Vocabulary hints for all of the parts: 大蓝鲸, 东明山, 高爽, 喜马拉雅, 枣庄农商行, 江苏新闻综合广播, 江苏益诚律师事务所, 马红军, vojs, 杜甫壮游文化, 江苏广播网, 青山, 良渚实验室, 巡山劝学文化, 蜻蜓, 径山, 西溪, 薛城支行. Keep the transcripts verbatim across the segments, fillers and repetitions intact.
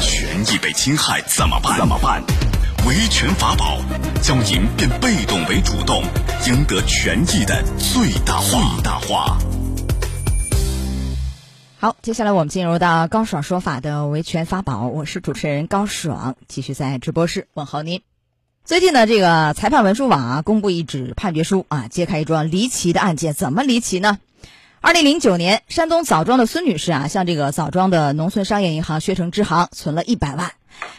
权益被侵害怎么办？怎么办？维权法宝，将赢变被动为主动，赢得权益的最大化。最大化。好，接下来我们进入到高爽说法的维权法宝，我是主持人高爽，继续在直播室问候您。最近呢，这个裁判文书网啊公布一纸判决书啊，揭开一桩离奇的案件。怎么离奇呢？二零零九年，山东枣庄的孙女士啊，向这个枣庄的农村商业银行薛城支行存了一百万。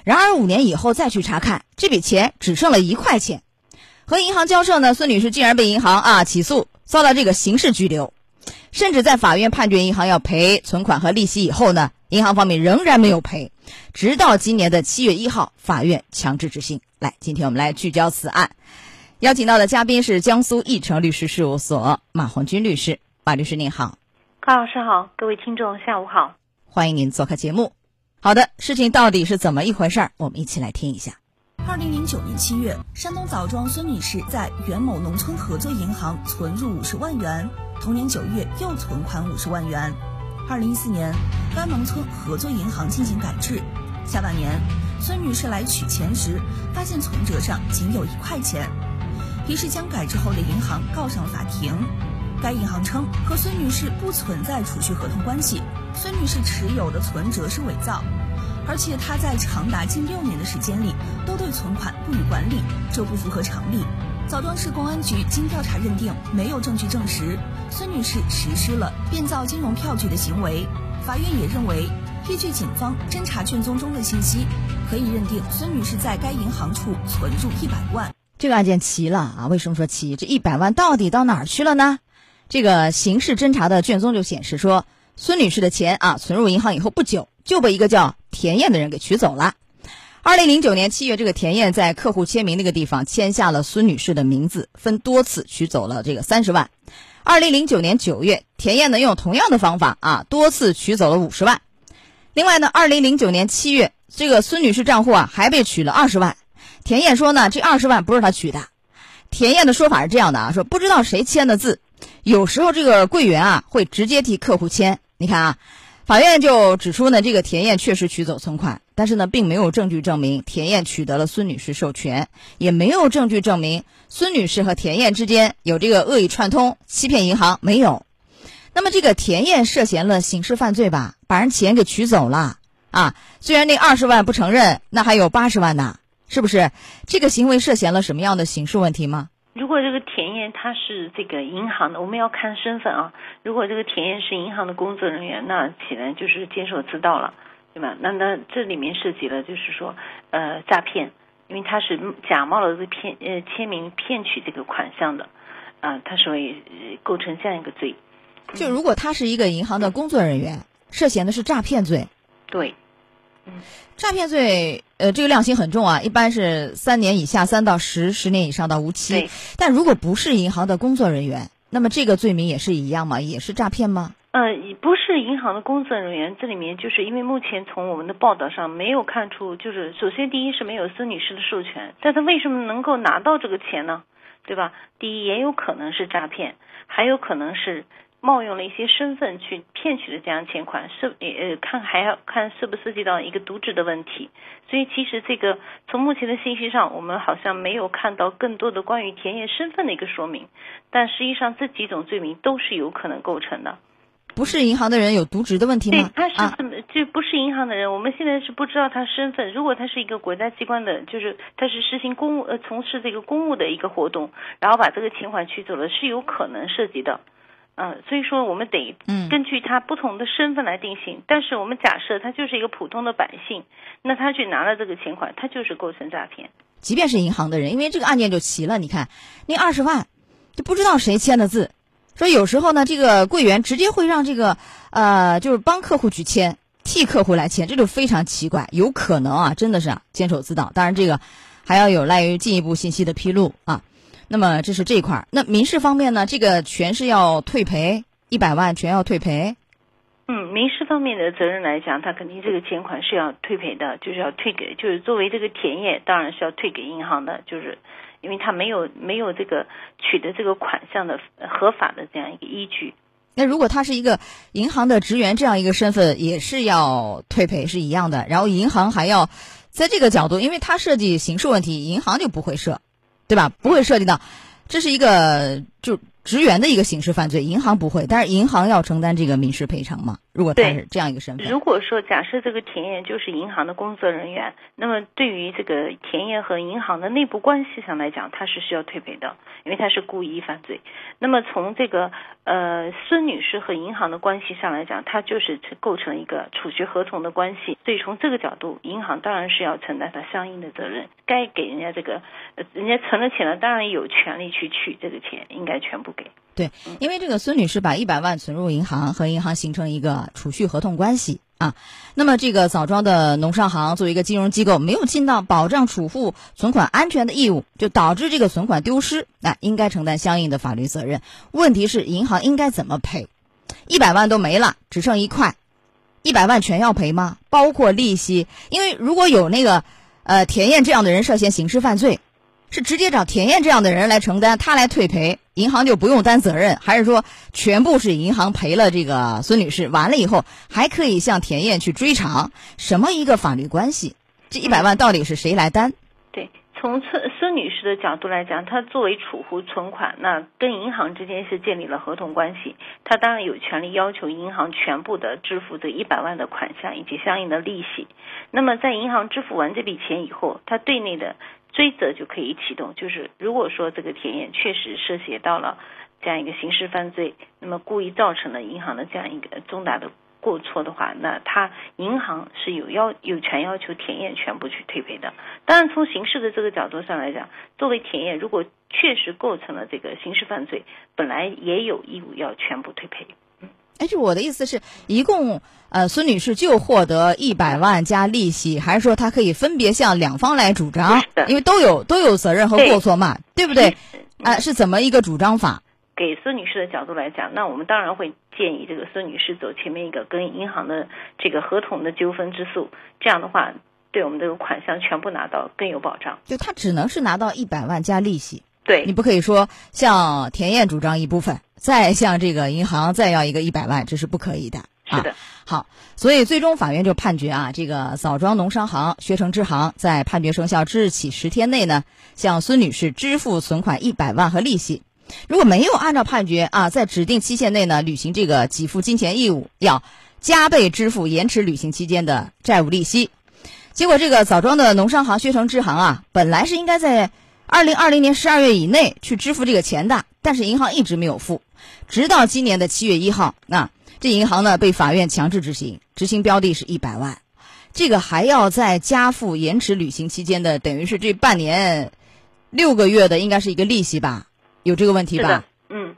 然而五年以后再去查看，这笔钱只剩了一块钱。和银行交涉呢，孙女士竟然被银行啊起诉，遭到这个刑事拘留。甚至在法院判决银行要赔存款和利息以后呢，银行方面仍然没有赔，直到今年的七月一号，法院强制执行。来，今天我们来聚焦此案，邀请到的嘉宾是江苏益诚律师事务所马红军律师。马律师您好。高老师好，各位听众下午好，欢迎您做客节目。好的，事情到底是怎么一回事，我们一起来听一下。二零零九年七月，山东枣庄孙女士在原某农村合作银行存入五十万元，同年九月又存款五十万元。二零一四年，该农村合作银行进行改制，下半年孙女士来取钱时，发现存折上仅有一块钱，于是将改制后的银行告上法庭。该银行称和孙女士不存在储蓄合同关系，孙女士持有的存折是伪造，而且她在长达近六年的时间里都对存款不予管理，这不符合常理。枣庄市公安局经调查认定，没有证据证实孙女士实施了变造金融票据的行为。法院也认为，依据警方侦查卷宗中的信息，可以认定孙女士在该银行处存入一百万。这个案件奇了啊！为什么说奇？这一百万到底到哪儿去了呢？这个刑事侦查的卷宗就显示说，孙女士的钱啊存入银行以后不久，就被一个叫田燕的人给取走了。二零零九年七月，这个田燕在客户签名那个地方签下了孙女士的名字，分多次取走了这个三十万。二零零九年九月，田燕呢用同样的方法啊多次取走了五十万。另外呢，二零零九年七月，这个孙女士账户啊还被取了二十万。田燕说呢，这二十万不是她取的。田燕的说法是这样的啊，说不知道谁签的字，有时候这个柜员啊会直接替客户签。你看啊，法院就指出呢，这个田燕确实取走存款，但是呢，并没有证据证明田燕取得了孙女士授权，也没有证据证明孙女士和田燕之间有这个恶意串通、欺骗银行，没有。那么这个田燕涉嫌了刑事犯罪吧，把人钱给取走了啊！虽然那二十万不承认，那还有八十万呢，是不是？这个行为涉嫌了什么样的刑事问题吗？如果这个田燕她是这个银行的，我们要看身份啊。如果这个田燕是银行的工作人员，那显然就是监守自盗了，对吧？那那这里面涉及了就是说呃诈骗，因为他是假冒了这个骗呃签名骗取这个款项的啊、呃，他所以、呃、构成这样一个罪。就如果他是一个银行的工作人员，涉嫌的是诈骗罪。对。嗯，诈骗罪，呃，这个量刑很重啊，一般是三年以下三到十，十年以上到无期。但如果不是银行的工作人员，那么这个罪名也是一样吗？也是诈骗吗？呃，不是银行的工作人员，这里面就是因为目前从我们的报道上没有看出，就是首先第一是没有孙女士的授权，但她为什么能够拿到这个钱呢？对吧？第一，也有可能是诈骗，还有可能是冒用了一些身份去骗取的这样钱款，是呃看还要看是不是涉及到一个渎职的问题。所以其实这个从目前的信息上，我们好像没有看到更多的关于田燕身份的一个说明，但实际上这几种罪名都是有可能构成的。不是银行的人有渎职的问题吗？对，他是这么、啊、就不是银行的人，我们现在是不知道他身份。如果他是一个国家机关的，就是他是实行公务呃从事这个公务的一个活动，然后把这个钱款取走了，是有可能涉及的。嗯、呃，所以说我们得根据他不同的身份来定性、嗯、但是我们假设他就是一个普通的百姓，那他去拿了这个钱款，他就是构成诈骗。即便是银行的人，因为这个案件就奇了，你看那二十万就不知道谁签的字，说有时候呢这个柜员直接会让这个呃就是帮客户去签，替客户来签，这就非常奇怪，有可能啊真的是啊监守自盗，当然这个还要有赖于进一步信息的披露啊。那么这是这一块。那民事方面呢，这个全是要退赔，一百万全要退赔。嗯，民事方面的责任来讲，他肯定这个钱款是要退赔的，就是要退给，就是作为这个田燕当然是要退给银行的，就是因为他没有没有这个取得这个款项的合法的这样一个依据。那如果他是一个银行的职员，这样一个身份也是要退赔，是一样的。然后银行还要在这个角度，因为他涉及刑事问题，银行就不会涉，对吧？不会涉及到，这是一个就职员的一个刑事犯罪，银行不会，但是银行要承担这个民事赔偿嘛？如果他是这样一个身份，如果说假设这个田业就是银行的工作人员，那么对于这个田业和银行的内部关系上来讲，他是需要退赔的，因为他是故意犯罪。那么从这个呃孙女士和银行的关系上来讲，他就是构成一个储蓄合同的关系，所以从这个角度，银行当然是要承担他相应的责任，该给人家这个，人家存了钱了，当然有权利去取这个钱，应该全部。对，因为这个孙女士把一百万存入银行，和银行形成一个储蓄合同关系啊。那么这个枣庄的农商行作为一个金融机构，没有尽到保障储户存款安全的义务，就导致这个存款丢失，那、啊、应该承担相应的法律责任。问题是银行应该怎么赔？一百万都没了，只剩一块，一百万全要赔吗？包括利息？因为如果有那个呃田燕这样的人涉嫌刑事犯罪，是直接找田燕这样的人来承担，他来退赔，银行就不用担责任，还是说全部是银行赔了这个孙女士，完了以后还可以向田燕去追偿？什么一个法律关系？这一百万到底是谁来担？对，从孙孙女士的角度来讲，她作为储户存款，那跟银行之间是建立了合同关系，她当然有权利要求银行全部的支付这一百万的款项以及相应的利息。那么在银行支付完这笔钱以后，她对内的追责就可以启动，就是如果说这个田燕确实涉嫌到了这样一个刑事犯罪，那么故意造成了银行的这样一个重大的过错的话，那他银行是有要有权要求田燕全部去退赔的。当然从刑事的这个角度上来讲，作为田燕如果确实构成了这个刑事犯罪，本来也有义务要全部退赔。哎，就我的意思是，一共呃孙女士就获得一百万加利息，还是说她可以分别向两方来主张？因为都有都有责任和过错嘛， 对, 对不对？啊、呃，是怎么一个主张法？给孙女士的角度来讲，那我们当然会建议这个孙女士走前面一个跟银行的这个合同的纠纷之诉，这样的话对我们这个款项全部拿到更有保障。就她只能是拿到一百万加利息，对，你不可以说向田燕主张一部分，再向这个银行再要一个一百万，这是不可以的。啊、是的。好，所以最终法院就判决啊，这个枣庄农商行、薛城支行在判决生效之日起十天内呢，向孙女士支付存款一百万和利息。如果没有按照判决啊，在指定期限内呢履行这个给付金钱义务，要加倍支付延迟履行期间的债务利息。结果这个枣庄的农商行、薛城支行啊，本来是应该在二零二零年十二月以内去支付这个钱的，但是银行一直没有付，直到今年的七月一号，啊，这银行呢被法院强制执行，执行标的是一百万，这个还要再加付延迟履行期间的，等于是这半年六个月的应该是一个利息吧？有这个问题吧？嗯。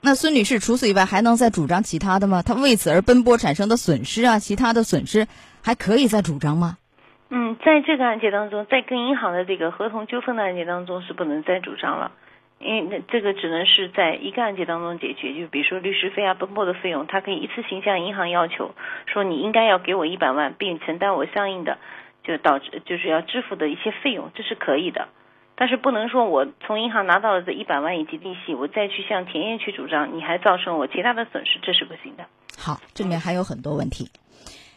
那孙女士除此以外还能再主张其他的吗？她为此而奔波产生的损失啊，其他的损失还可以再主张吗？嗯，在这个案件当中，在跟银行的这个合同纠纷的案件当中是不能再主张了，因为这个只能是在一个案件当中解决，就比如说律师费啊、奔波的费用，他可以一次性向银行要求说你应该要给我一百万，并承担我相应的就导致就是要支付的一些费用，这是可以的。但是不能说我从银行拿到了这一百万以及利息，我再去向田燕去主张，你还造成我其他的损失，这是不行的。好，这里面还有很多问题。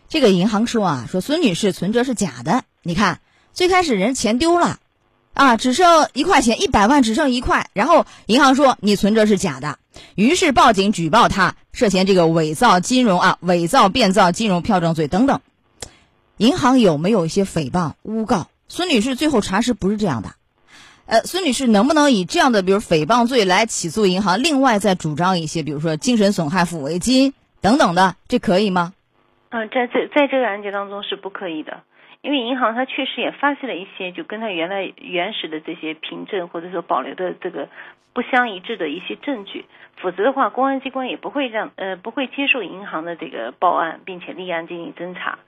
这个银行说啊，说孙女士存折是假的，你看最开始人钱丢了啊，只剩一块钱，一百万只剩一块，然后银行说你存折是假的，于是报警举报他涉嫌这个伪造金融啊、伪造变造金融票证罪等等。银行有没有一些诽谤诬告？孙女士最后查实不是这样的。呃，孙女士能不能以这样的比如诽谤罪来起诉银行，另外再主张一些比如说精神损害抚慰金等等的，这可以吗？嗯、呃，在这在这个案件当中是不可以的，因为银行它确实也发现了一些就跟它原来原始的这些凭证或者说保留的这个不相一致的一些证据，否则的话，公安机关也不会让呃不会接受银行的这个报案，并且立案进行侦查。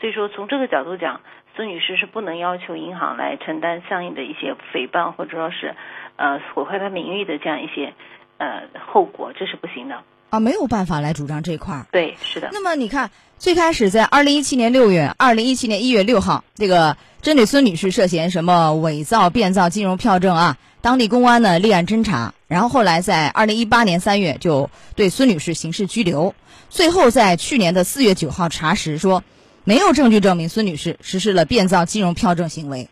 所以说从这个角度讲，孙女士是不能要求银行来承担相应的一些诽谤或者说是呃毁坏她名誉的这样一些呃后果，这是不行的。啊，没有办法来主张这块。对，是的。那么你看，最开始在二零一七年六月、二零一七年一月六号，这个针对孙女士涉嫌什么伪造、变造金融票证啊，当地公安呢立案侦查，然后后来在二零一八年三月就对孙女士刑事拘留，最后在去年的四月九号查实说没有证据证明孙女士实施了变造金融票证行为。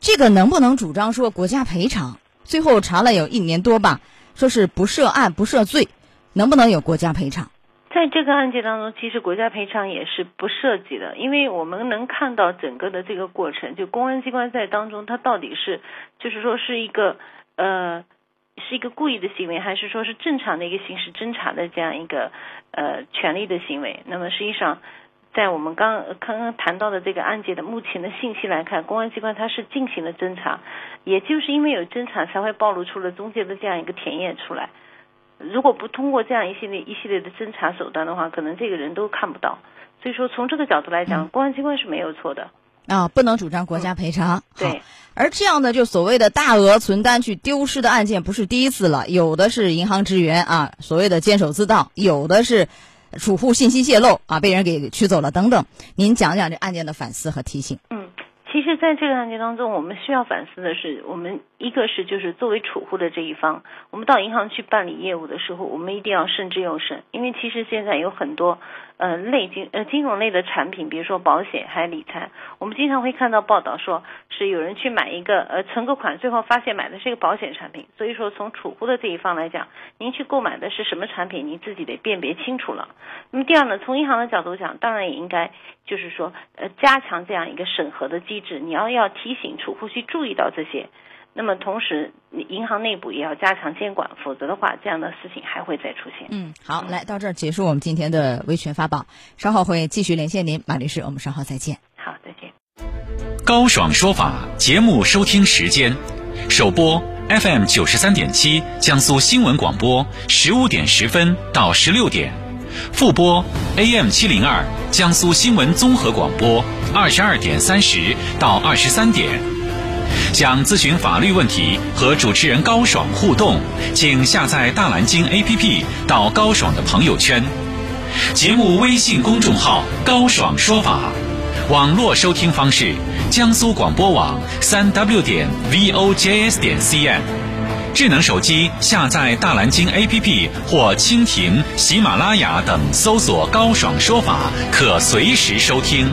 这个能不能主张说国家赔偿？最后查了有一年多吧，说是不涉案不涉罪，能不能有国家赔偿？在这个案件当中，其实国家赔偿也是不涉及的，因为我们能看到整个的这个过程，就公安机关在当中，它到底是就是说是一个呃是一个故意的行为，还是说是正常的一个刑事侦查的这样一个呃权利的行为？那么实际上，在我们刚刚刚谈到的这个案件的目前的信息来看，公安机关它是进行了侦查，也就是因为有侦查，才会暴露出了中介的这样一个田野出来。如果不通过这样一系列一系列的侦查手段的话，可能这个人都看不到。所以说，从这个角度来讲，嗯、公安机关是没有错的啊，不能主张国家赔偿。嗯、对，而这样的就所谓的大额存单去丢失的案件不是第一次了，有的是银行职员啊，所谓的监守自盗，有的是储户信息泄露啊，被人给取走了等等。您讲讲这案件的反思和提醒。嗯。其实在这个案件当中，我们需要反思的是，我们一个是就是作为储户的这一方，我们到银行去办理业务的时候，我们一定要慎之又慎，因为其实现在有很多呃类金呃金融类的产品，比如说保险还有理财，我们经常会看到报道说是有人去买一个呃存个款，最后发现买的是一个保险产品。所以说从储户的这一方来讲，您去购买的是什么产品，您自己得辨别清楚了。那么第二呢，从银行的角度讲，当然也应该就是说呃加强这样一个审核的机制，你要要提醒储户去注意到这些。那么同时银行内部也要加强监管，否则的话这样的事情还会再出现。嗯，好，来到这儿结束我们今天的维权法宝，稍后会继续连线您，马律师，我们稍后再见。好，再见。高爽说法节目收听时间，首播 F M 九十三点七江苏新闻广播十五点十分到十六点，复播 A M 七零二江苏新闻综合广播二十二点三十到二十三点。想咨询法律问题和主持人高爽互动，请下载大蓝鲸 A P P 到高爽的朋友圈、节目微信公众号“高爽说法”。网络收听方式：江苏广播网三 w 点 v o j s 点 c n。智能手机下载大蓝鲸 A P P 或蜻蜓、喜马拉雅等搜索高爽说法，可随时收听。